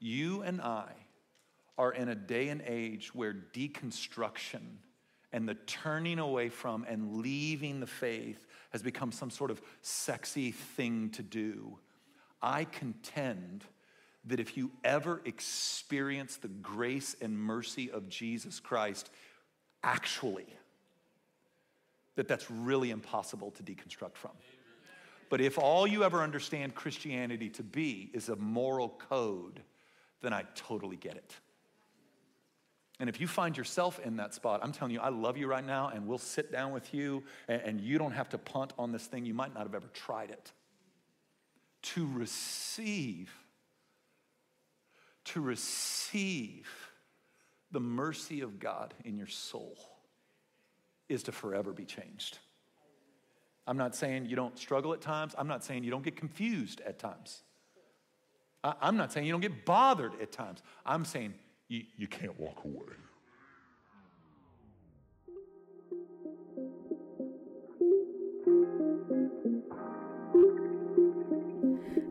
You and I are in a day and age where deconstruction and the turning away from and leaving the faith has become some sort of sexy thing to do. I contend that if you ever experience the grace and mercy of Jesus Christ, actually, that's really impossible to deconstruct from. But if all you ever understand Christianity to be is a moral code, then I totally get it. And if you find yourself in that spot, I'm telling you, I love you right now, and we'll sit down with you, and you don't have to punt on this thing. You might not have ever tried it. To receive the mercy of God in your soul is to forever be changed. I'm not saying you don't struggle at times. I'm not saying you don't get confused at times. I'm not saying you don't get bothered at times. I'm saying you can't walk away.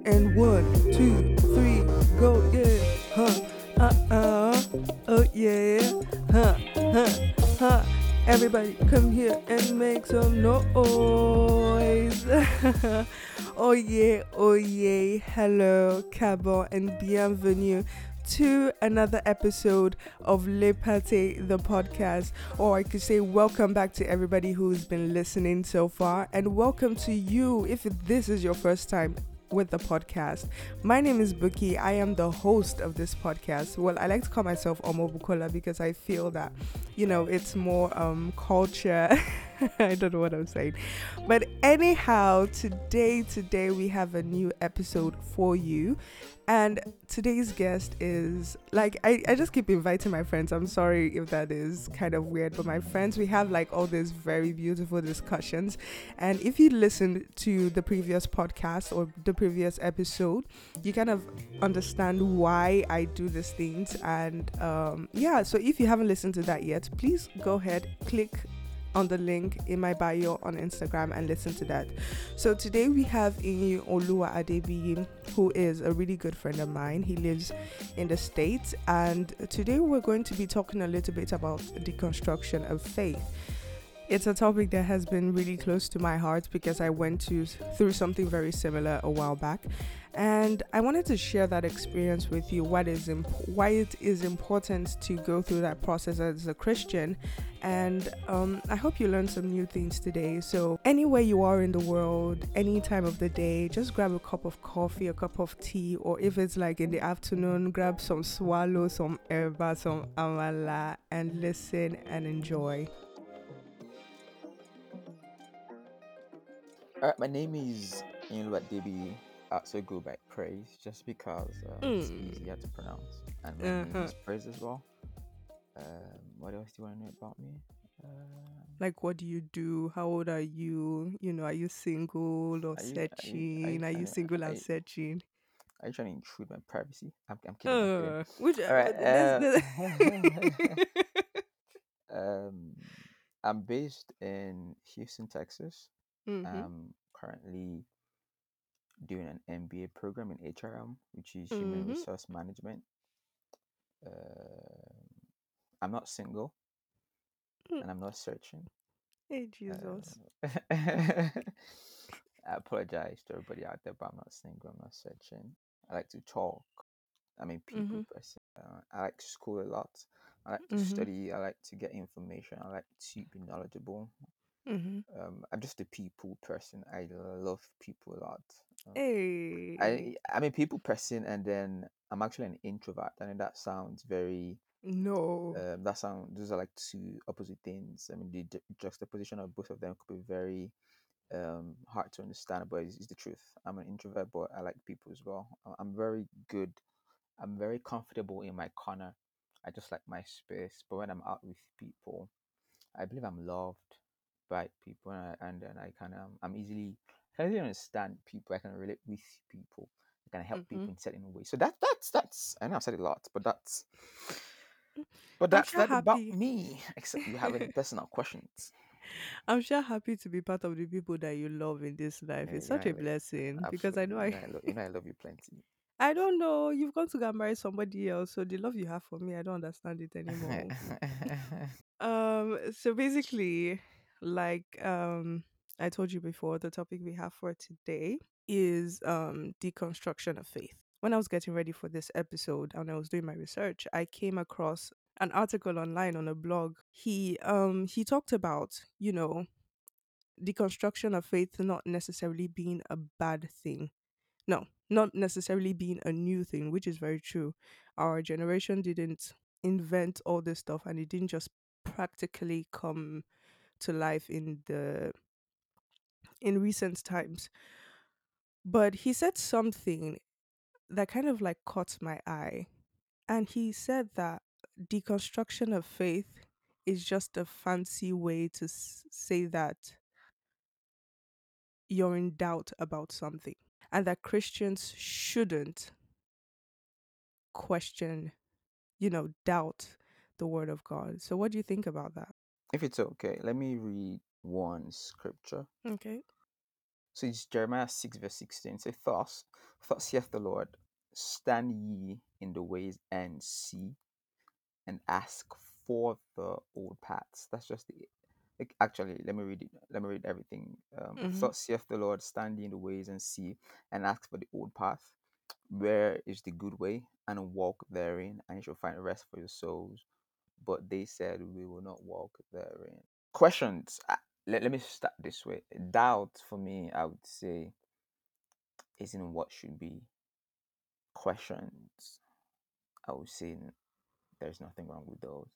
And 1, 2, 3, go, yeah, huh, oh yeah, huh, huh, huh. Everybody come here and make some noise. Oh yeah, hello, Cabot, and bienvenue to another episode of Le Paté, the podcast. Or I could say welcome back to everybody who's been listening so far, and welcome to you if this is your first time with the podcast. My name is Bukie. I am the host of this podcast. Well, I like to call myself Omobukola because I feel that, you know, it's more culture. I don't know what I'm saying. But anyhow, today we have a new episode for you. And today's guest is, like, I just keep inviting my friends. I'm sorry if that is kind of weird, but my friends, we have like all these very beautiful discussions. And if you listened to the previous podcast or the previous episode, you kind of understand why I do these things. And yeah, so if you haven't listened to that yet, please go ahead, click on the link in my bio on Instagram and listen to that. So today we have Inioluwa Adebiyi, who is a really good friend of mine. He lives in the States, and today we're going to be talking a little bit about deconstruction of faith. It's a topic that has been really close to my heart because I went through something very similar a while back, and I wanted to share that experience with you, why it is important to go through that process as a Christian. And I hope you learned some new things today. So anywhere you are in the world, any time of the day, just grab a cup of coffee, a cup of tea, or if it's like in the afternoon, grab some swallow, some erba, some amala, and listen and enjoy. Alright, my name is Inioluwa Adebiyi. So go by Praise, just because it's easier to pronounce, and my name is Praise as well. What else do you want to know about me? Like, what do you do? How old are you? You know, are you single or searching? Are you single and searching? Are you trying to intrude my privacy? I'm kidding. All right. I'm based in Houston, Texas. Mm-hmm. I'm currently doing an MBA program in HRM, which is Human Resource Management. I'm not single, and I'm not searching. Hey, Jesus. I apologize to everybody out there, but I'm not single, I'm not searching. I like to talk. I'm a people person. I like to school a lot. I like to study. I like to get information. I like to be knowledgeable. I'm just a people person. I love people a lot. Hey. I'm a people person, and then I'm actually an introvert. I mean, that sounds very... No. Those are like two opposite things. I mean, the juxtaposition of both of them could be very hard to understand, but it's the truth. I'm an introvert, but I like people as well. I'm very comfortable in my corner. I just like my space. But when I'm out with people, I believe I'm loved by people, and I can easily understand people. I can relate with people. I can help people in certain ways. So that's I know I've said a lot, but that's that about me. Except you have any personal questions. I'm sure happy to be part of the people that you love in this life. It's such a blessing. Because I know I love you plenty. I don't know. You've gone to get married somebody else, so the love you have for me, I don't understand it anymore. So basically, like I told you before, the topic we have for today is deconstruction of faith. When I was getting ready for this episode and I was doing my research, I came across an article online on a blog. He talked about, deconstruction of faith not necessarily being a bad thing. No, not necessarily being a new thing, which is very true. Our generation didn't invent all this stuff, and it didn't just practically come to life in recent times. But he said something that kind of like caught my eye. And he said that deconstruction of faith is just a fancy way to say that you're in doubt about something, and that Christians shouldn't question, doubt the word of God. So what do you think about that? If it's okay, let me read one scripture. Okay. So it's Jeremiah 6 verse 16. Say, thus saith the Lord, stand ye in the ways and see, and ask for the old paths. That's just the... Actually, let me read it. Let me read everything. Thus saith the Lord, stand ye in the ways and see, and ask for the old path. Where is the good way? And walk therein, and you shall find rest for your souls. But they said, we will not walk therein. Questions. Let me start this way. Doubt, for me, I would say, isn't what should be. Questions, I would say, there's nothing wrong with those.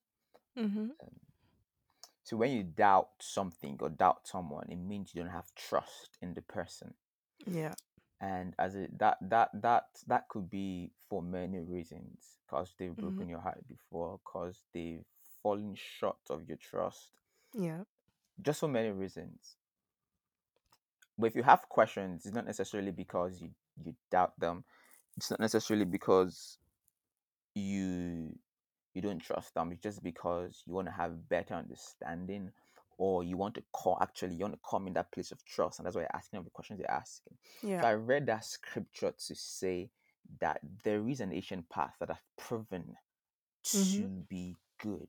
So when you doubt something or doubt someone, it means you don't have trust in the person. Yeah. And that could be for many reasons, because they've broken your heart before, because they've fallen short of your trust. Yeah. Just for many reasons. But if you have questions, it's not necessarily because you doubt them. It's not necessarily because you don't trust them. It's just because you want to have better understanding, or you want to come in that place of trust. And that's why you're asking all the questions you're asking. Yeah. So I read that scripture to say that there is an ancient path that I've proven to be good,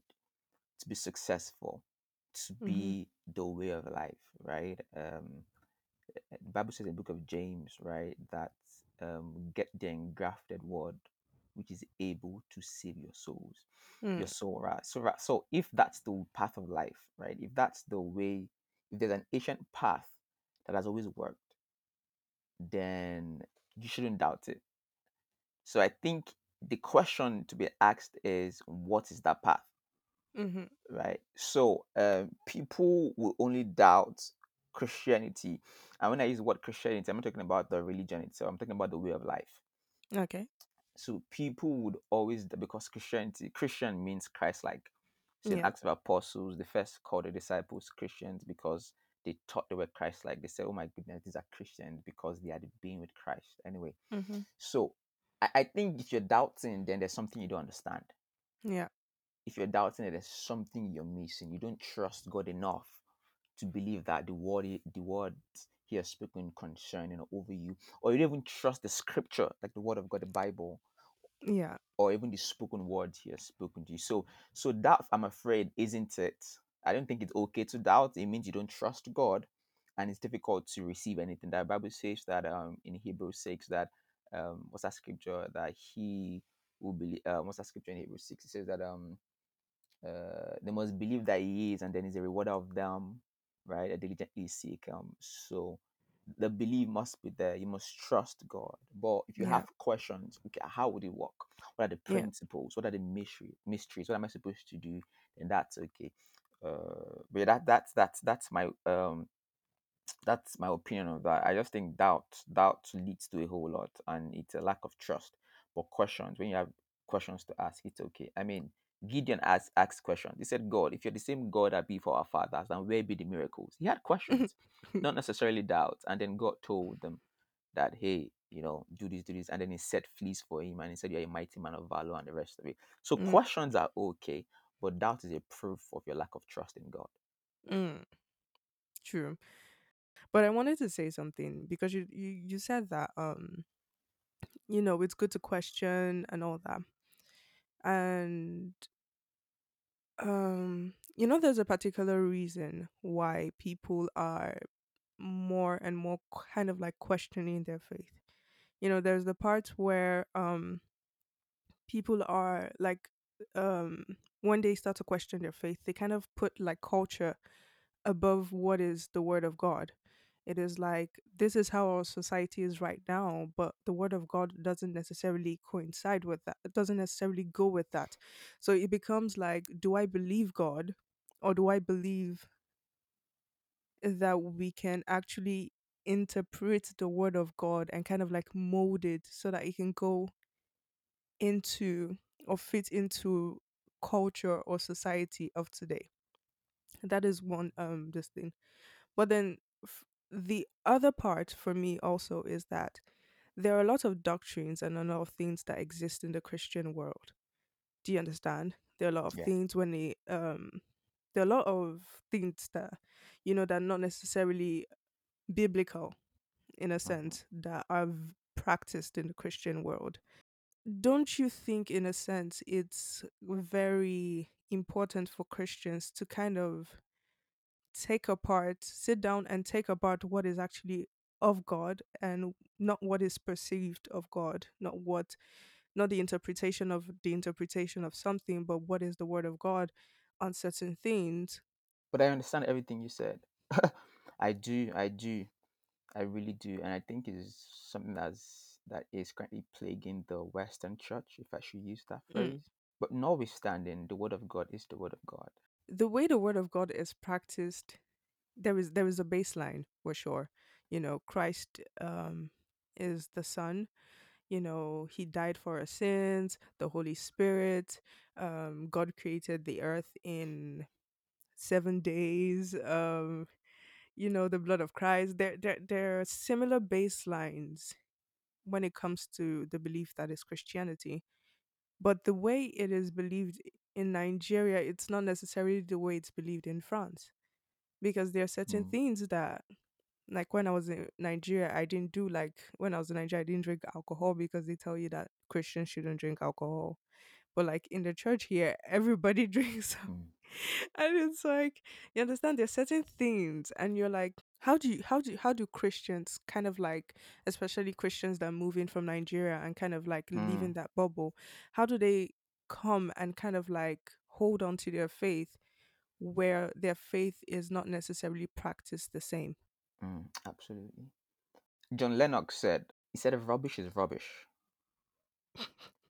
to be successful, to be the way of life, right? The Bible says in the book of James, right, that get the engrafted word, which is able to save your souls, your soul, right? So if that's the path of life, right? If that's the way, if there's an ancient path that has always worked, then you shouldn't doubt it. So I think the question to be asked is, what is that path? Right? So people will only doubt Christianity. And when I use the word Christianity, I'm not talking about the religion itself. I'm talking about the way of life. Okay. So people would always, because Christian means Christ-like. So in Acts of Apostles, they first called the disciples Christians because they thought they were Christ-like. They said, oh my goodness, these are Christians because they had been with Christ. Anyway, so I think if you're doubting, then there's something you don't understand. Yeah. If you're doubting, there's something you're missing. You don't trust God enough to believe that the word He is speaking concerning over you, or you don't even trust the scripture, like the word of God, the Bible, or even the spoken words He has spoken to you. So that, I'm afraid, isn't it? I don't think it's okay to doubt. It means you don't trust God, and it's difficult to receive anything. The Bible says that in Hebrews 6 that what's that scripture that He will believe? What's that scripture in Hebrews 6? It says that they must believe that He is, and then He's a rewarder of them. Right, a diligently seek. So the belief must be there. You must trust God. But if you have questions, okay, how would it work? What are the principles? What are the mysteries? What am I supposed to do? Then that's okay. But that's my opinion of that. I just think doubt leads to a whole lot, and it's a lack of trust. But questions, when you have questions to ask, it's okay. I mean, Gideon asked questions. He said, God, if you're the same God that be for our fathers, then where be the miracles? He had questions, not necessarily doubts. And then God told them that, hey, do this. And then He set fleece for him, and He said, you're a mighty man of valor, and the rest of it. So questions are okay, but doubt is a proof of your lack of trust in God. True. But I wanted to say something, because you said that it's good to question and all that. And there's a particular reason why people are more and more kind of like questioning their faith. There's the part where people are like, when they start to question their faith, they kind of put like culture above what is the word of God. It is like, this is how our society is right now, but the word of God doesn't necessarily coincide with that. It doesn't necessarily go with that. So it becomes like, do I believe God, or do I believe that we can actually interpret the word of God and kind of like mold it so that it can go into or fit into culture or society of today? That is one this thing. But then the other part for me also is that there are a lot of doctrines and a lot of things that exist in the Christian world. Do you understand? There are a lot of things when they there are a lot of things that that are not necessarily biblical in a sense that are practiced in the Christian world. Don't you think, in a sense, it's very important for Christians to kind of sit down and take apart what is actually of God and not what is perceived of God, not the interpretation of something, but what is the word of God on certain things? But I understand everything you said. I do. I really do. And I think it's something that is currently plaguing the Western church, if I should use that phrase. But notwithstanding, the word of God is the word of God. The way the word of God is practiced, there is a baseline for sure. Christ is the Son. He died for our sins. The Holy Spirit. God created the earth in 7 days. The blood of Christ. There are similar baselines when it comes to the belief that is Christianity. But the way it is believed in Nigeria, it's not necessarily the way it's believed in France, because there are certain things that, like when I was in Nigeria, I didn't drink alcohol, because they tell you that Christians shouldn't drink alcohol. But like in the church here, everybody drinks. And it's like, you understand, there's certain things and you're like, how do Christians kind of like, especially Christians that move in from Nigeria and kind of like leaving that bubble, how do they come and kind of like hold on to their faith where their faith is not necessarily practiced the same? Absolutely. John Lennox said rubbish is rubbish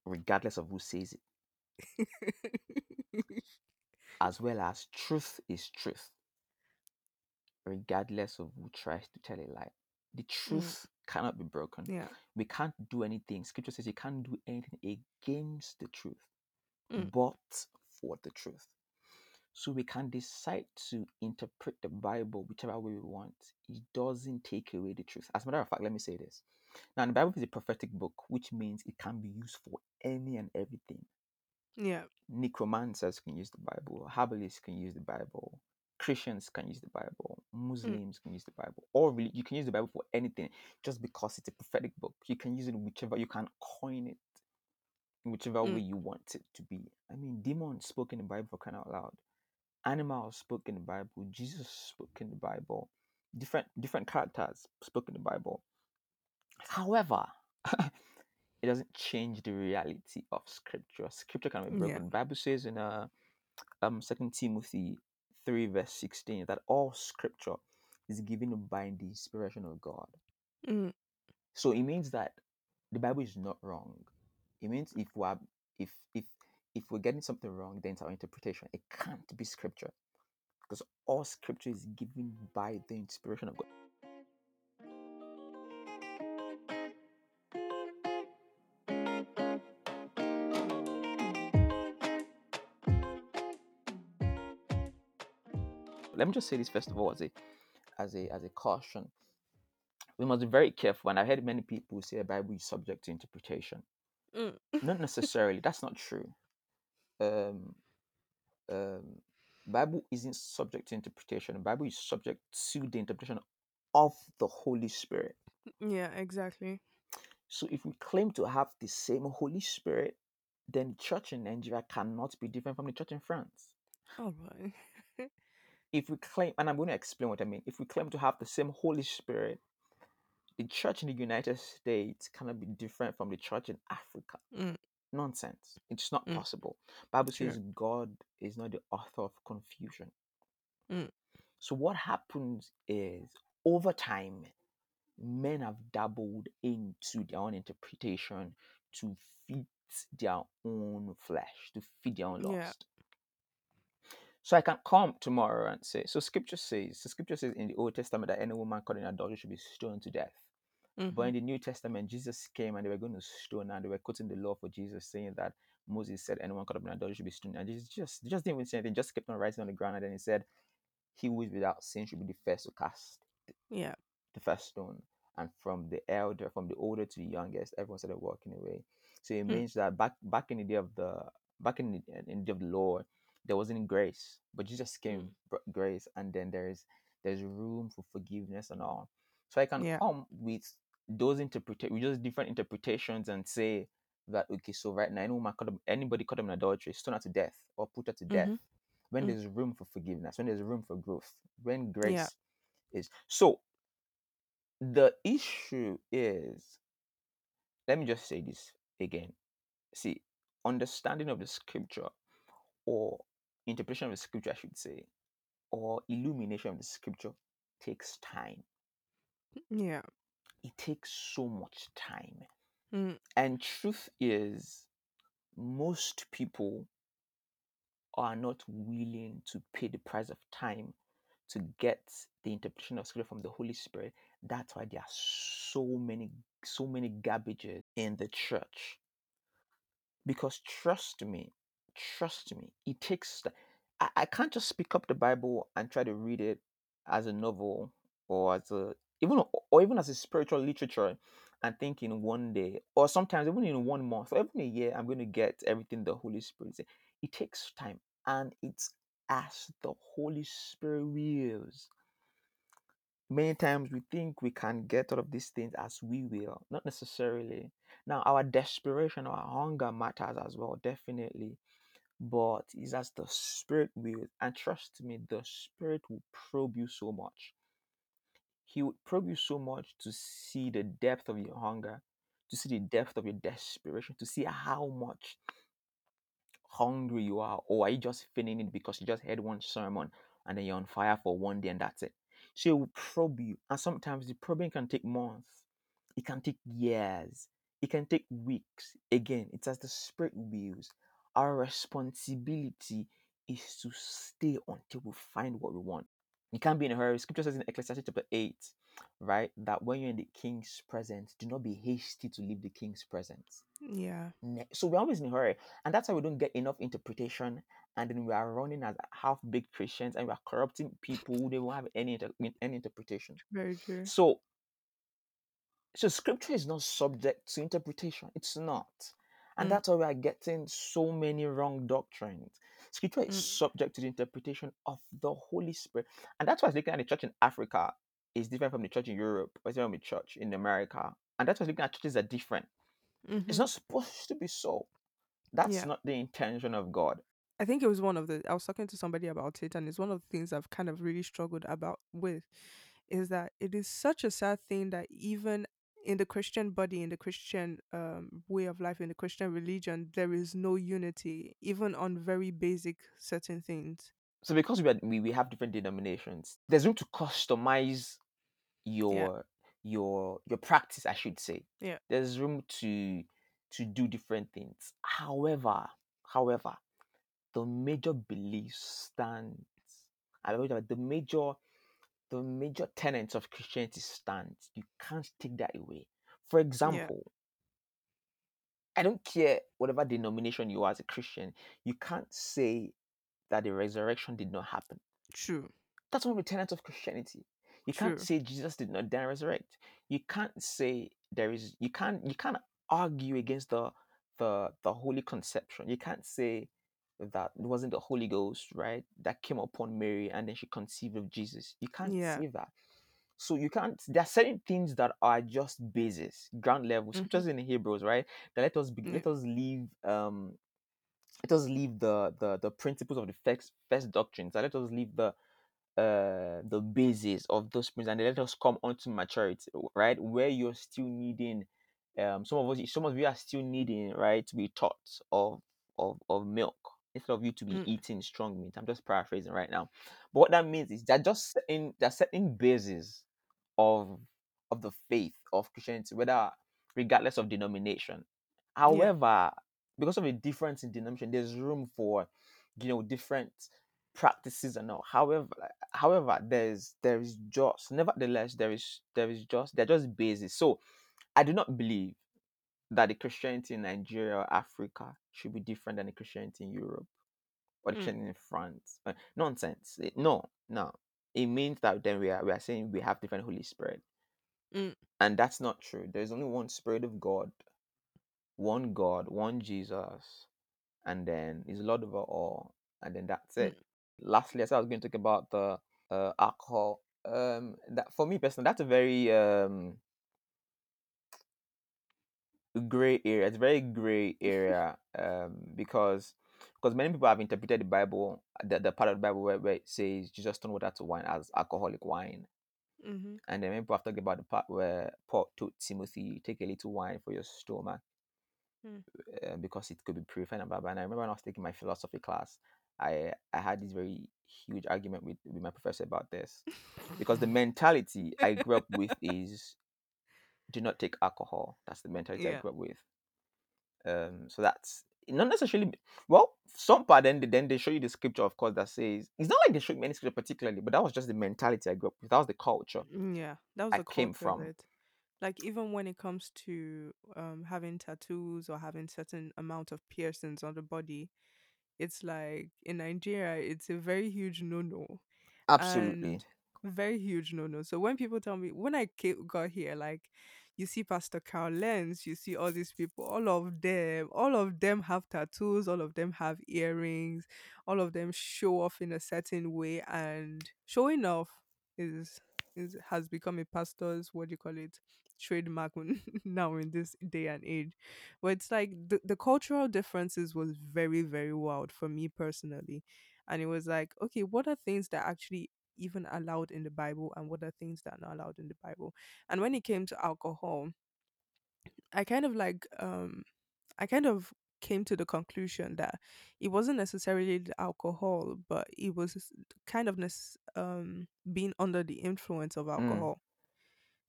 regardless of who says it. As well as truth is truth, regardless of who tries to tell a lie. The truth cannot be broken. Yeah. We can't do anything. Scripture says you can't do anything against the truth, but for the truth. So we can decide to interpret the Bible whichever way we want. It doesn't take away the truth. As a matter of fact, let me say this. Now, the Bible is a prophetic book, which means it can be used for any and everything. Yeah, necromancers can use the Bible, herbalists can use the Bible, Christians can use the Bible, Muslims can use the Bible, or really, you can use the Bible for anything just because it's a prophetic book. You can use it whichever, you can coin it whichever way you want it to be. I mean, demons spoke in the Bible, kind of loud. Animals spoke in the Bible. Jesus spoke in the Bible. Different characters spoke in the Bible. However, it doesn't change the reality of Scripture. Scripture can be broken. The Bible says in 2 Timothy 3 verse 16 that all Scripture is given by the inspiration of God. So it means that the Bible is not wrong. It means if we're getting something wrong, then it's our interpretation. It can't be Scripture, because all Scripture is given by the inspiration of God. Let me just say this first of all, as a caution, we must be very careful. And I've heard many people say the Bible is subject to interpretation. Not necessarily. That's not true. Bible isn't subject to interpretation. The Bible is subject to the interpretation of the Holy Spirit. Yeah, exactly. So if we claim to have the same Holy Spirit, then church in Nigeria cannot be different from the church in France. Oh my. If we claim, and I'm going to explain what I mean. If we claim to have the same Holy Spirit, the church in the United States cannot be different from the church in Africa. Mm. Nonsense. It's not possible. Bible says God is not the author of confusion. Mm. So what happens is, over time, men have dabbled into their own interpretation to feed their own flesh, to feed their own lust. Yeah. So I can come tomorrow and say, so scripture says in the Old Testament that any woman caught in adultery should be stoned to death. Mm-hmm. But in the New Testament, Jesus came and they were going to stone, and they were quoting the law for Jesus, saying that Moses said anyone caught up in adultery should be stoned. And Jesus just didn't even say anything, just kept on writing on the ground, and then he said, he who is without sin should be the first to cast the first stone. And from the older to the youngest, everyone started walking away. So it means that back in the day of the law, there wasn't grace, but Jesus came with grace, and then there's room for forgiveness and all. So I can come with those different interpretations and say that, okay, so right now anybody caught up in adultery, stone her to death or put her to death. When there's room for forgiveness, when there's room for growth, when grace is. So the issue is, let me just say this again. See, understanding of the scripture, or interpretation of the scripture, I should say, or illumination of the scripture takes time. Yeah. It takes so much time. Mm. And truth is, most people are not willing to pay the price of time to get the interpretation of scripture from the Holy Spirit. That's why there are so many garbages in the church. Because trust me, it takes time. I can't just pick up the Bible and try to read it as a novel or even as a spiritual literature and think in one day, or sometimes even in 1 month or even a year, I'm going to get everything the Holy Spirit says. It takes time, and it's as the Holy Spirit wills. Many times we think we can get out of these things as we will, not necessarily. Now, our desperation, our hunger matters as well, definitely. But it's as the Spirit wills. And trust me, the Spirit will probe you so much. He would probe you so much to see the depth of your hunger, to see the depth of your desperation, to see how much hungry you are, or are you just feeling it because you just heard one sermon and then you're on fire for one day and that's it. So it will probe you, and sometimes the probing can take months, it can take years, it can take weeks. Again, it's as the Spirit wills. Our responsibility is to stay until we find what we want. You can't be in a hurry. Scripture says in Ecclesiastes chapter 8, right, that when you're in the king's presence, do not be hasty to leave the king's presence. Yeah. So we're always in a hurry. And that's why we don't get enough interpretation. And then we are running as half-baked Christians, and we are corrupting people who don't have any interpretation. Very true. So scripture is not subject to interpretation. It's not. And that's why we are getting so many wrong doctrines. Scripture is subject to the interpretation of the Holy Spirit. And that's why looking at the church in Africa is different from the church in Europe, or from the church in America. And that's why looking at churches are different. Mm-hmm. It's not supposed to be so. That's not the intention of God. I think it was I was talking to somebody about it, and it's one of the things I've kind of really struggled with, is that it is such a sad thing that even in the Christian body, in the Christian way of life, in the Christian religion, there is no unity, even on very basic certain things. So because we have different denominations, there's room to customize your practice, I should say. Yeah. There's room to do different things. However, the major belief stands. The major tenets of Christianity stands. You can't take that away. For example, I don't care whatever denomination you are as a Christian, you can't say that the resurrection did not happen. True. That's one of the tenets of Christianity. You can't say Jesus did not die and resurrect. You can't say you can't argue against the holy conception. You can't say that it wasn't the Holy Ghost, right, that came upon Mary and then she conceived of Jesus. You can't say that. So you can't, there are certain things that are just basis, ground level. Scriptures in Hebrews, right? That let us be, let us leave the principles of the first doctrines. That let us leave the basis of those principles, and let us come onto maturity, right? Where you're still needing, some of you are still needing, right, to be taught of milk instead of you to be eating strong meat. I'm just paraphrasing right now, but what that means is that just in that certain basis of the faith of Christianity, whether regardless of denomination. However, because of the difference in denomination, there's room for, you know, different practices and all. However, there is just, nevertheless, there are just bases. So I do not believe that the Christianity in Nigeria or Africa should be different than the Christianity in Europe or the Christianity in France. Nonsense. No. It means that then we are saying we have different Holy Spirit. And that's not true. There's only one Spirit of God, one Jesus, and then He's Lord over all, and then that's it. Lastly, as I was going to talk about the alcohol, that for me personally, that's a very gray area. It's a very gray area, because many people have interpreted the Bible, the part of the Bible where it says Jesus turned water to wine as alcoholic wine. And then many people have talked about the part where Paul told Timothy, take a little wine for your stomach, because it could be purified and blah blah. And I remember when I was taking my philosophy class, I had this very huge argument with my professor about this, because the mentality I grew up with is do not take alcohol. That's the mentality I grew up with. So that's not necessarily, well, some part, then they show you the scripture, of course, that says, it's not like they showed me any scripture particularly, but that was just the mentality I grew up with. That was the culture. Yeah, that was I the came culture from. Like, even when it comes to having tattoos or having certain amount of piercings on the body, it's like, in Nigeria, it's a very huge no-no. Absolutely. And very huge no-no. So when people tell me, when I got here, like, you see Pastor Carol Lenz, you see all these people, all of them have tattoos, all of them have earrings, all of them show off in a certain way, and showing off has become a pastor's, trademark now in this day and age. But it's like the cultural differences was very, very wild for me personally. And it was like, okay, what are things that actually even allowed in the Bible and what are things that are not allowed in the Bible? And when it came to alcohol, I kind of came to the conclusion that it wasn't necessarily the alcohol, but it was kind of being under the influence of alcohol.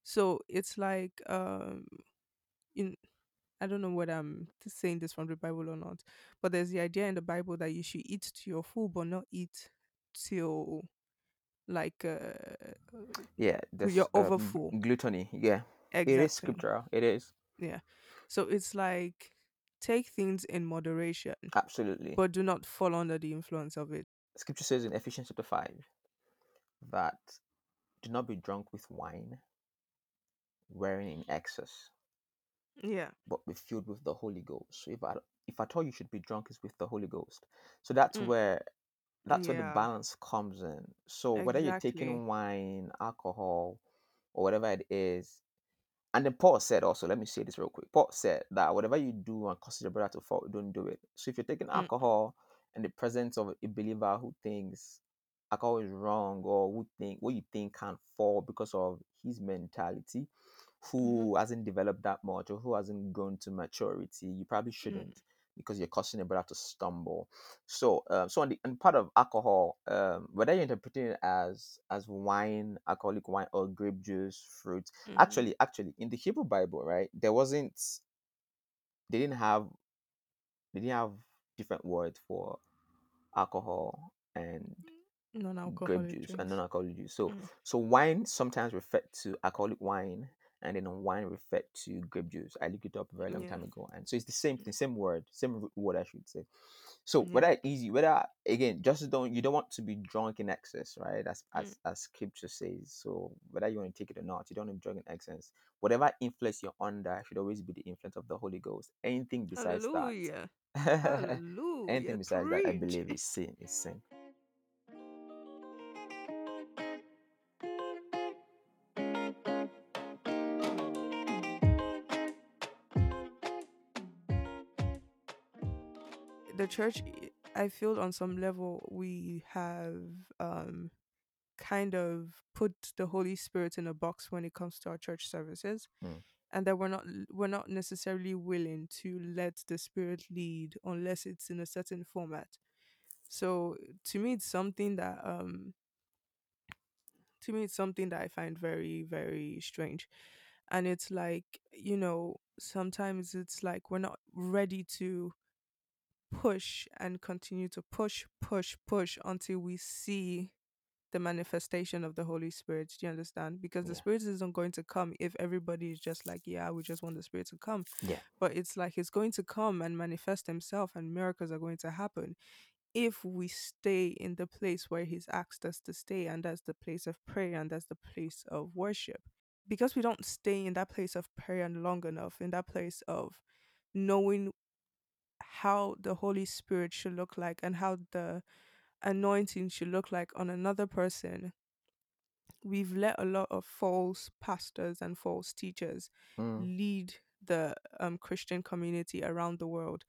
So it's like, I don't know whether I'm saying this from the Bible or not, but there's the idea in the Bible that you should eat to your full, but not eat till you're overfull. Gluttony, yeah. Exactly. It is scriptural, it is. Yeah. So it's like, take things in moderation. Absolutely. But do not fall under the influence of it. Scripture says in Ephesians chapter 5 that do not be drunk with wine, wearing in excess, but be filled with the Holy Ghost. If at all you should be drunk, is with the Holy Ghost. So that's where the balance comes in. So whether you're taking wine, alcohol, or whatever it is, and then Paul said also, let me say this real quick. Paul said that whatever you do and causes your brother to fall, don't do it. So if you're taking alcohol in the presence of a believer who thinks alcohol is wrong, or what you think can fall because of his mentality, who hasn't developed that much or who hasn't grown to maturity, you probably shouldn't, because you're causing a brother to stumble. So on part of alcohol, whether you're interpreting it as wine, alcoholic wine, or grape juice, fruit, actually in the Hebrew Bible, right, they didn't have different words for alcohol and grape juice and non-alcoholic juice. So so wine sometimes referred to alcoholic wine, and then wine referred to grape juice. I looked it up a very long time ago, and so it's the same thing, same root word I should say. So you don't want to be drunk in excess, right? As scripture says. So whether you want to take it or not, you don't want to be drunk in excess. Whatever influence you're under should always be the influence of the Holy Ghost. Anything besides that, anything besides that, I believe is sin. Is sin. the church, I feel on some level we have kind of put the Holy Spirit in a box when it comes to our church services, and that we're not necessarily willing to let the Spirit lead unless it's in a certain format. So to me it's something that I find very, very strange. And it's like, you know, sometimes it's like we're not ready to push and continue to push until we see the manifestation of the Holy Spirit. Do you understand? Because the Spirit isn't going to come if everybody is just like, yeah, we just want the Spirit to come. Yeah. But it's like it's going to come and manifest himself, and miracles are going to happen if we stay in the place where he's asked us to stay, and that's the place of prayer, and that's the place of worship. Because we don't stay in that place of prayer long enough, in that place of knowing how the Holy Spirit should look like and how the anointing should look like on another person, we've let a lot of false pastors and false teachers lead the Christian community around the world.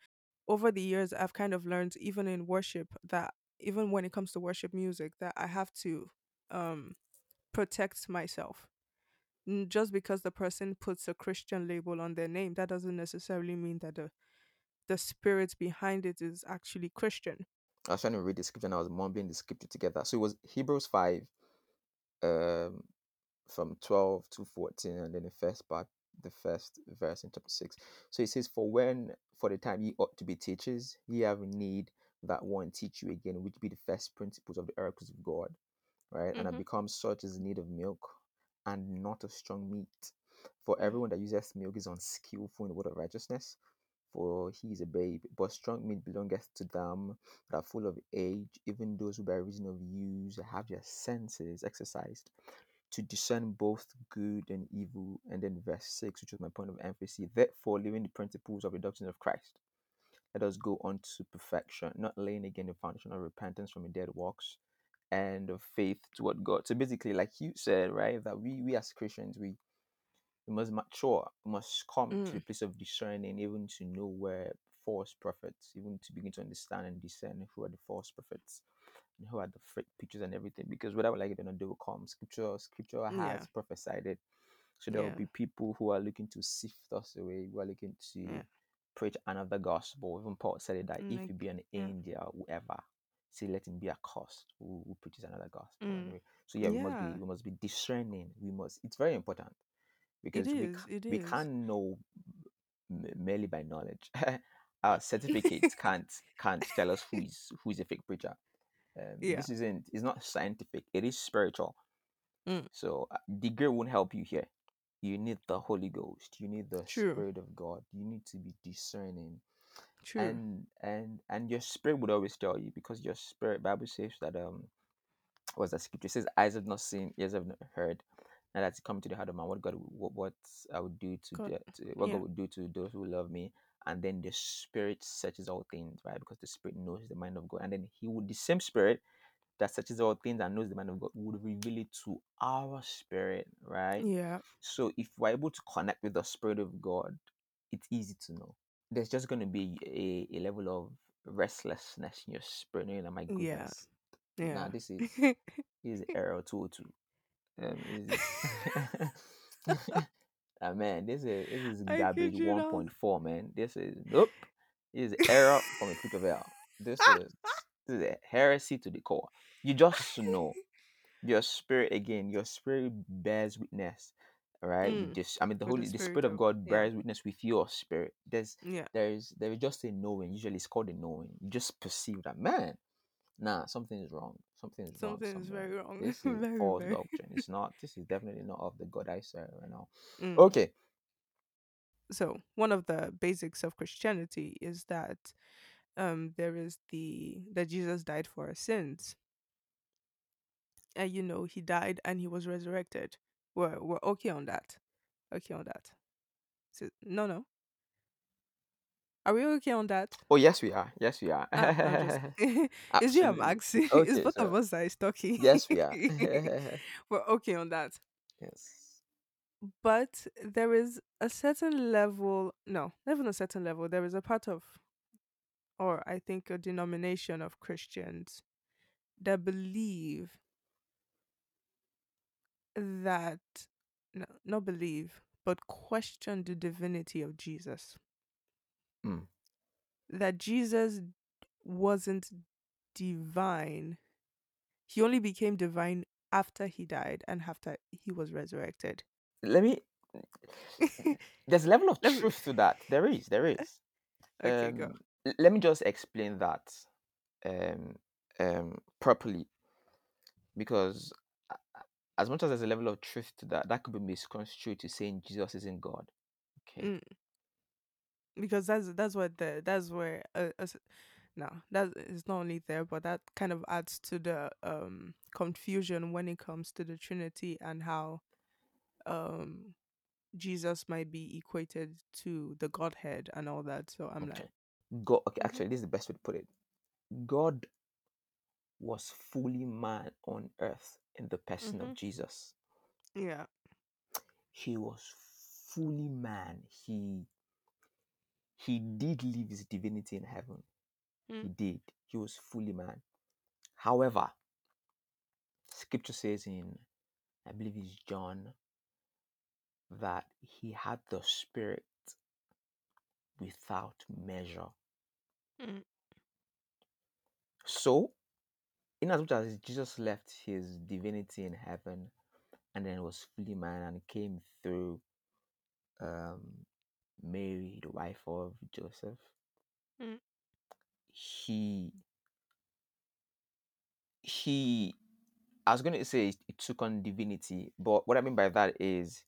Over the years, I've kind of learned, even in worship, that even when it comes to worship music, that I have to protect myself. Just because the person puts a Christian label on their name, that doesn't necessarily mean that the spirit behind it is actually Christian. I was trying to read the scripture and I was mumbling the scripture together. So it was Hebrews 5, from 12 to 14, and then the first verse in chapter 6. So it says, for the time ye ought to be teachers, ye have need that one teach you again, which be the first principles of the oracles of God, right? Mm-hmm. And have become such as need of milk, and not of strong meat. For everyone that useth milk is unskillful in the word of righteousness, for he is a babe. But strong meat belongeth to them that are full of age, even those who by reason of use have their senses exercised to discern both good and evil. And then verse 6, which is my point of emphasis. Therefore, leaving the principles of the doctrine of Christ, let us go on to perfection, not laying again the foundation of repentance from the dead works, and of faith toward God. So basically, like you said, right, that we as Christians, we must mature, we must come to the place of discerning, even to know where false prophets, even to begin to understand and discern who are the false prophets and who are the fake pictures and everything. Because whether we like it or not, they will come. Scripture has prophesied it. So there will be people who are looking to sift us away, who are looking to preach another gospel. Even Paul said it, that if you be an angel or whoever, say, let him be accursed who preaches another gospel. Anyway. So we must be discerning. We must. It's very important, because we can't know merely by knowledge. Our certificates can't tell us who is a fake preacher. This isn't. It's not scientific. It is spiritual. So degree won't help you here. You need the Holy Ghost. You need the Spirit of God. You need to be discerning. True. And your spirit would always tell you, because your spirit, Bible says that was that scripture, it says eyes have not seen, ears have not heard, and that's come to the heart of man, what God would do to those who love me. And then the Spirit searches all things, right? Because the Spirit knows the mind of God, and then the same Spirit that searches all things and knows the mind of God would reveal it to our spirit, right? Yeah. So if we're able to connect with the Spirit of God, it's easy to know. There's just going to be a level of restlessness in your spirit. You know, my goodness. Yeah. Yeah. Nah, this is error 202. Man, this is garbage 1.4, man. This is nope. This is error from the pit of hell. This is a heresy to the core. You just know. Your spirit bears witness. Right, the Spirit of God bears witness with your spirit. There is just a knowing. Usually, it's called a knowing. You just perceive that, man. Nah, something is wrong. Something is very wrong. This is false doctrine. It's not. This is definitely not of the God I serve right now. Okay. So one of the basics of Christianity is that there is that Jesus died for our sins, and you know he died and he was resurrected. We're okay on that. So, no. Are we okay on that? Oh, yes, we are. It's you, Max. Okay, it's both of us that is talking. Yes, we are. We're okay on that. Yes. But there is a certain level. There is a part of or I think a denomination of Christians that believe that, no, not believe, but question the divinity of Jesus. Mm. That Jesus wasn't divine. He only became divine after he died and after he was resurrected. There's a level of truth to that. There is. Okay, go. Let me just explain that properly, because as much as there's a level of truth to that, that could be misconstrued to saying Jesus isn't God. Okay. Mm. Because it's not only there, but that kind of adds to the confusion when it comes to the Trinity and how Jesus might be equated to the Godhead and all that. So I'm okay. Actually, this is the best way to put it. God was fully man on earth in the person of Jesus. Yeah. He was fully man. He did leave his divinity in heaven. Mm. He did. He was fully man. However, scripture says in, I believe it's John, that he had the Spirit without measure. Mm. So, in as much as Jesus left his divinity in heaven and then was fully man and came through Mary, the wife of Joseph, he I was going to say it took on divinity, but what I mean by that is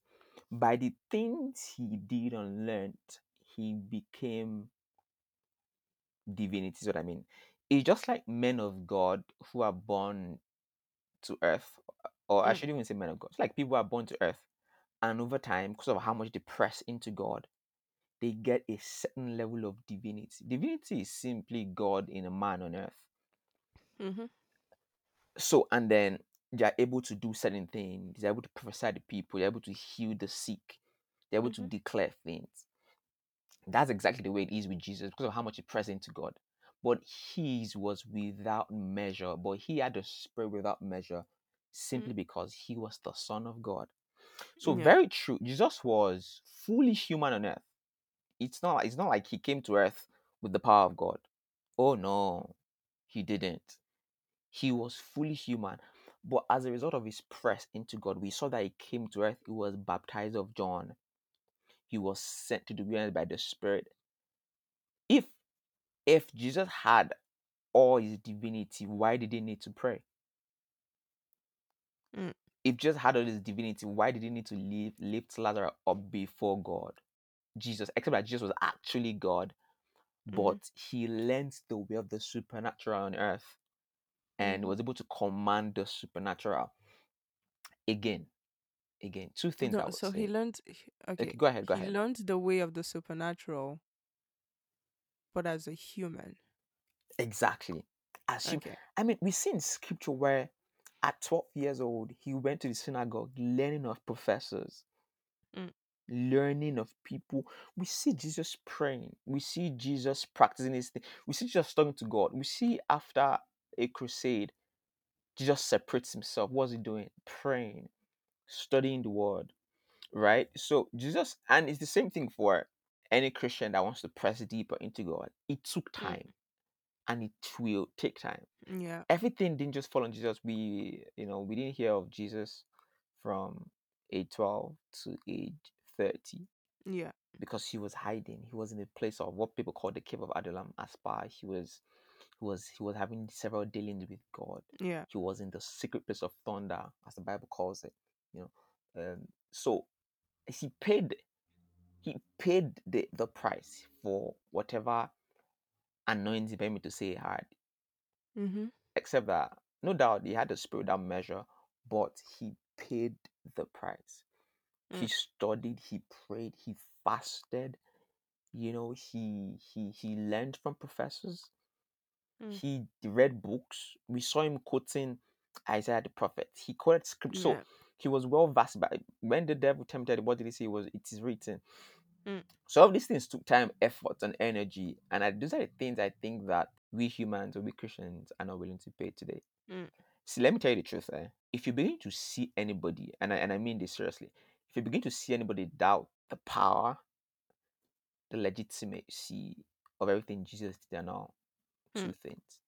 by the things he did and learned, he became divinity, is what I mean. It's just like men of God who are born to earth, or I shouldn't even say men of God. It's like people who are born to earth, and over time, because of how much they press into God, they get a certain level of divinity. Divinity is simply God in a man on earth. Mm-hmm. So, and then they are able to do certain things. They're able to prophesy to people. They're able to heal the sick. They're able to declare things. That's exactly the way it is with Jesus because of how much he pressed into God. But his was without measure. But he had the Spirit without measure simply because he was the Son of God. So very true. Jesus was fully human on earth. It's not like he came to earth with the power of God. Oh no, he didn't. He was fully human. But as a result of his press into God, we saw that he came to earth. He was baptized of John. He was sent to the wilderness by the Spirit. If Jesus had all his divinity, why did he need to pray? Mm. If Jesus had all his divinity, why did he need to lift Lazarus up before God? Jesus, except that Jesus was actually God, but he learned the way of the supernatural on earth and was able to command the supernatural. Again, two things. No, so say. He learned. Okay, go ahead. He learned the way of the supernatural, but as a human. Exactly. I mean, we see in scripture where at 12 years old he went to the synagogue, learning of professors. Mm. Learning of people. We see Jesus praying. We see Jesus practicing his thing. We see Jesus talking to God. We see after a crusade, Jesus separates himself. What's he doing? Praying, studying the word, right? So Jesus, and it's the same thing for any Christian that wants to press deeper into God. It took time, and it will take time. Yeah, everything didn't just fall on Jesus. We didn't hear of Jesus from age 12 to age 30. Yeah. Because he was hiding. He was in a place of what people call the cave of Adullam, Aspar. He was having several dealings with God. Yeah. He was in the secret place of thunder, as the Bible calls it. You know. So he paid the price for whatever anointing made me to say he had. Mm-hmm. Except that no doubt he had the Spirit without measure, but he paid the price. He studied, he prayed, he fasted, he learned from professors, he read books. We saw him quoting Isaiah the prophet. He quoted scripture. So he was well versed. But when the devil tempted, what did he say? It is written. So all of these things took time, effort, and energy. And those are the things I think that we humans or we Christians are not willing to pay today. See, let me tell you the truth. If you begin to see anybody, and I mean this seriously, if you begin to see anybody doubt the power, the legitimacy of everything Jesus did and all, two things.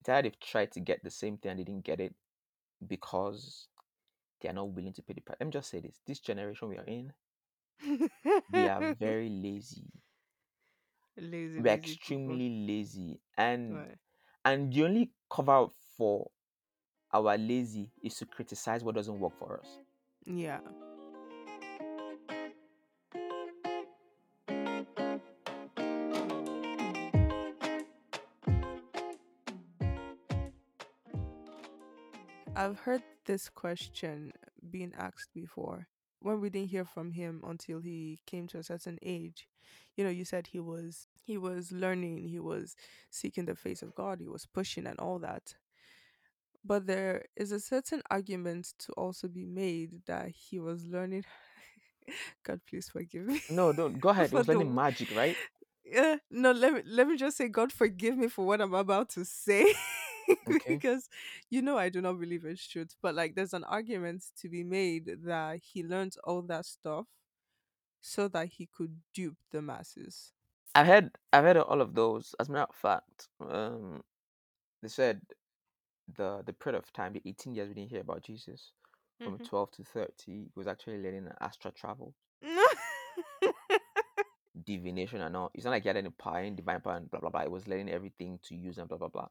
It's either they've tried to get the same thing and they didn't get it because they are not willing to pay the price. Let me just say this. This generation we are in, we are very lazy. We are extremely lazy. And the only cover for our lazy is to criticize what doesn't work for us. Yeah. I've heard this question being asked before. When we didn't hear from him until he came to a certain age, you said he was learning, he was seeking the face of God, he was pushing and all that. But there is a certain argument to also be made that he was learning. God, please forgive me. No, don't go ahead. He was learning magic, right? Yeah. No, let me just say, God, forgive me for what I'm about to say. Okay. Because I do not believe it's true, but there's an argument to be made that he learned all that stuff so that he could dupe the masses. I've heard all of those. As a matter of fact, they said the period of time, the 18 years we didn't hear about Jesus, from 12 to 30, he was actually learning astral travel, divination and all. It's not like he had any power, divine power and blah blah blah. He was learning everything to use and blah blah blah.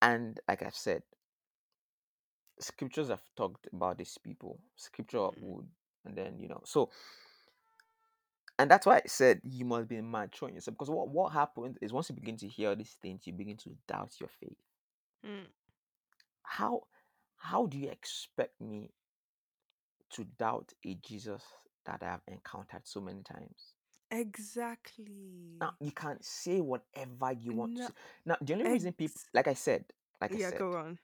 And like I've said, scriptures have talked about these people. Scripture would, and then, so. And that's why I said you must be mature in yourself. Because what happens is once you begin to hear these things, you begin to doubt your faith. How do you expect me to doubt a Jesus that I have encountered so many times? Exactly. Now you can't say whatever you want to say. Now the only reason people, go on.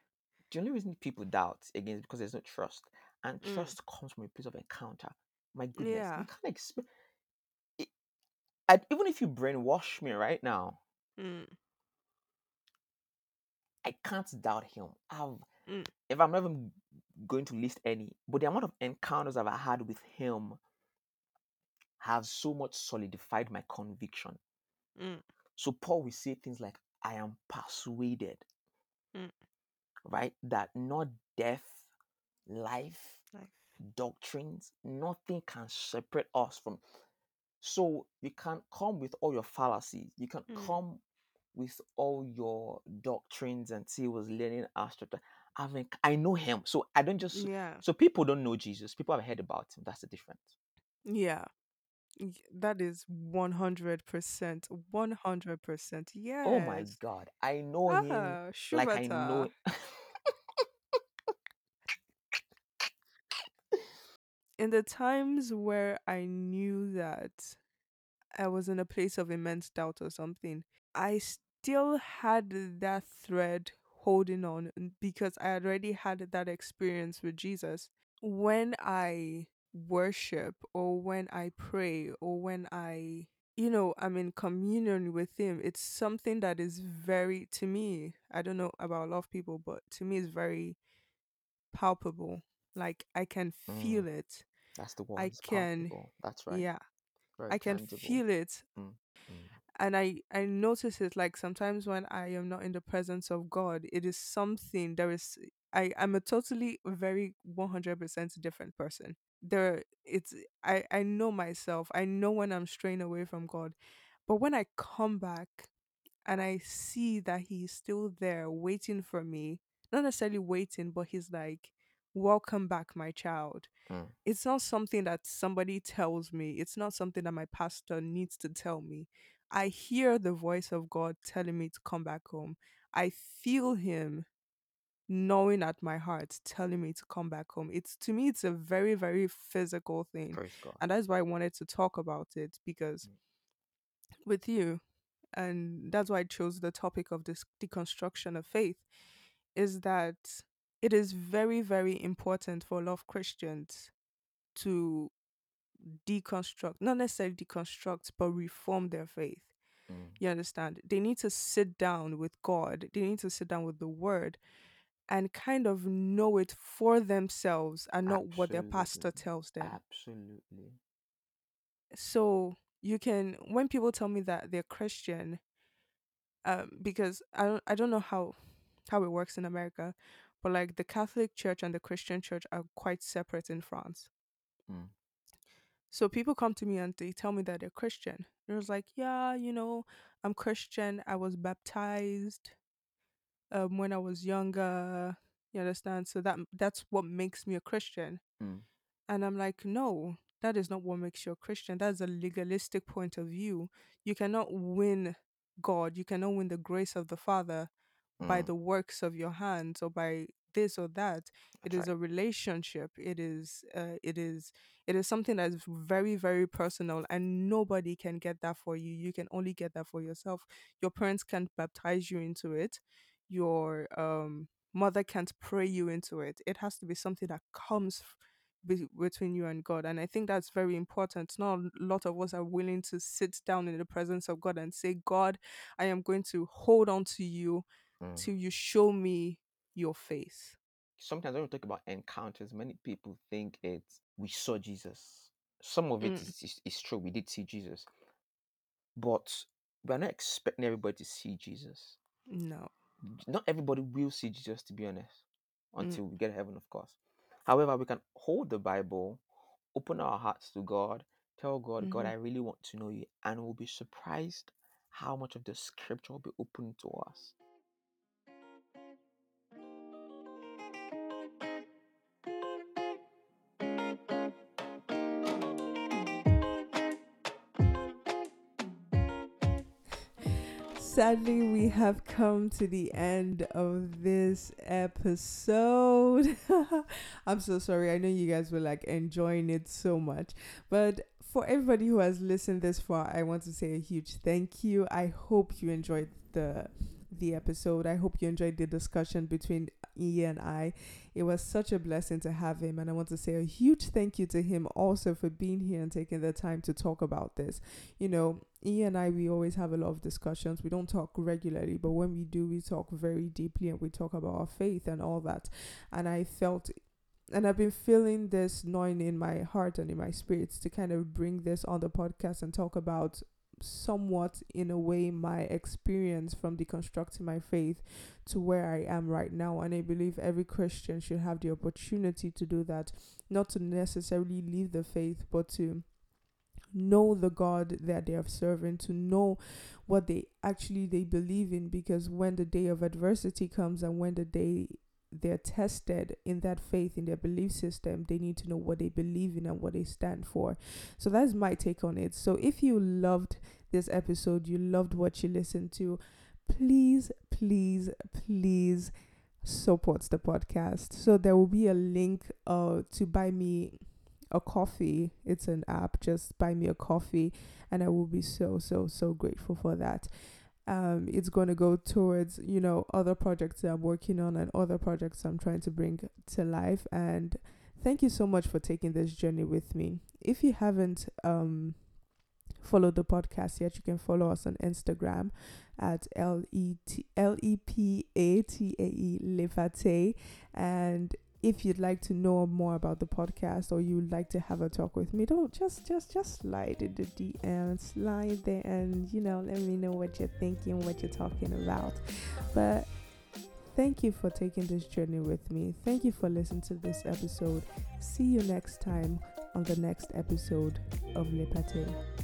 The only reason people doubt again is because there's no trust, and trust comes from a place of encounter. My goodness, you can't expect. Even if you brainwash me right now, I can't doubt him. If I'm not even going to list any, but the amount of encounters I've had with him have so much solidified my conviction. So Paul will say things like, I am persuaded, right? That not death, life, doctrines, nothing can separate us from. So you can come with all your fallacies. You can come with all your doctrines and say he was learning astro. I know him. So I don't just... Yeah. So people don't know Jesus. People have heard about him. That's the difference. Yeah. That is 100%. 100%. Yeah. Oh my God. I know him. Shubata. Like I know. In the times where I knew that I was in a place of immense doubt or something, I still had that thread holding on because I already had that experience with Jesus. When I worship or when I pray or when I I'm in communion with him, it's something that is very, to me, I don't know about a lot of people, but to me it's very palpable. I can feel it. That's the one. I can palpable. That's right. Yeah. Very I can tangible. Feel it. And I notice it, sometimes when I am not in the presence of God, it is something. I'm a totally very 100% different person. I know myself. I know when I'm straying away from God, but when I come back and I see that he's still there waiting for me, not necessarily waiting, but he's like, welcome back, my child. It's not something that somebody tells me. It's not something that my pastor needs to tell me. I hear the voice of God telling me to come back home. I feel him knowing at my heart telling me to come back home. It's, to me, it's a very, very physical thing, and that's why I wanted to talk about it, because with you, and that's why I chose the topic of this deconstruction of faith, is that it is very, very important for a lot of Christians to deconstruct, not necessarily deconstruct, but reform their faith. You understand? They need to sit down with God. They need to sit down with the word and kind of know it for themselves and not what their pastor tells them. Absolutely. So you can, when people tell me that they're Christian, because I don't know how it works in America, but like the Catholic Church and the Christian Church are quite separate in France. So people come to me and they tell me that they're Christian. It was like, yeah, you know, I'm Christian. I was baptized when I was younger. You understand? So that's what makes me a Christian. And I'm like, no, that is not what makes you a Christian. That's a legalistic point of view. You cannot win God. You cannot win the grace of the Father by the works of your hands or by this or that. That's is a relationship. It is something that is very, very personal, and nobody can get that for you. You can only get that for yourself. Your parents can't baptize you into it. Your mother can't pray you into it. It has to be something that comes between you and God. And I think that's very important. Not a lot of us are willing to sit down in the presence of God and say, God, I am going to hold on to you till you show me your face. Sometimes when we talk about encounters, many people think it's we saw Jesus. Some of it is true. We did see Jesus. But we're not expecting everybody to see Jesus. No. Not everybody will see Jesus, to be honest, until we get to heaven, of course. However, we can hold the Bible, open our hearts to God, tell God, God, I really want to know you. And we'll be surprised how much of the scripture will be open to us. Sadly, we have come to the end of this episode. I'm so sorry. I know you guys were like enjoying it so much. But for everybody who has listened this far, I want to say a huge thank you. I hope you enjoyed the episode. I hope you enjoyed the discussion between Iye and I. It was such a blessing to have him, and I want to say a huge thank you to him also for being here and taking the time to talk about this. You know, Iye and I, we always have a lot of discussions. We don't talk regularly, but when we do, we talk very deeply and we talk about our faith and all that. And I felt, and I've been feeling this gnawing in my heart and in my spirits to kind of bring this on the podcast and talk about somewhat in a way my experience from deconstructing my faith to where I am right now. And I believe every Christian should have the opportunity to do that, not to necessarily leave the faith, but to know the God that they are serving, to know what they believe in, because when the day of adversity comes and when the day they're tested in that faith, in their belief system, they need to know what they believe in and what they stand for. So that's my take on it. So if you loved this episode, you loved what you listened to, please, please, please support the podcast. So there will be a link to buy me a coffee. It's an app. Just buy me a coffee, and I will be so, so, so grateful for that. It's going to go towards, you know, other projects that I'm working on and other projects I'm trying to bring to life. And thank you so much for taking this journey with me. If you haven't followed the podcast yet, you can follow us on Instagram at Le Paté. And if you'd like to know more about the podcast, or you'd like to have a talk with me, don't just slide in the DM, slide there, and you know, let me know what you're thinking, what you're talking about. But thank you for taking this journey with me. Thank you for listening to this episode. See you next time on the next episode of Le Paté.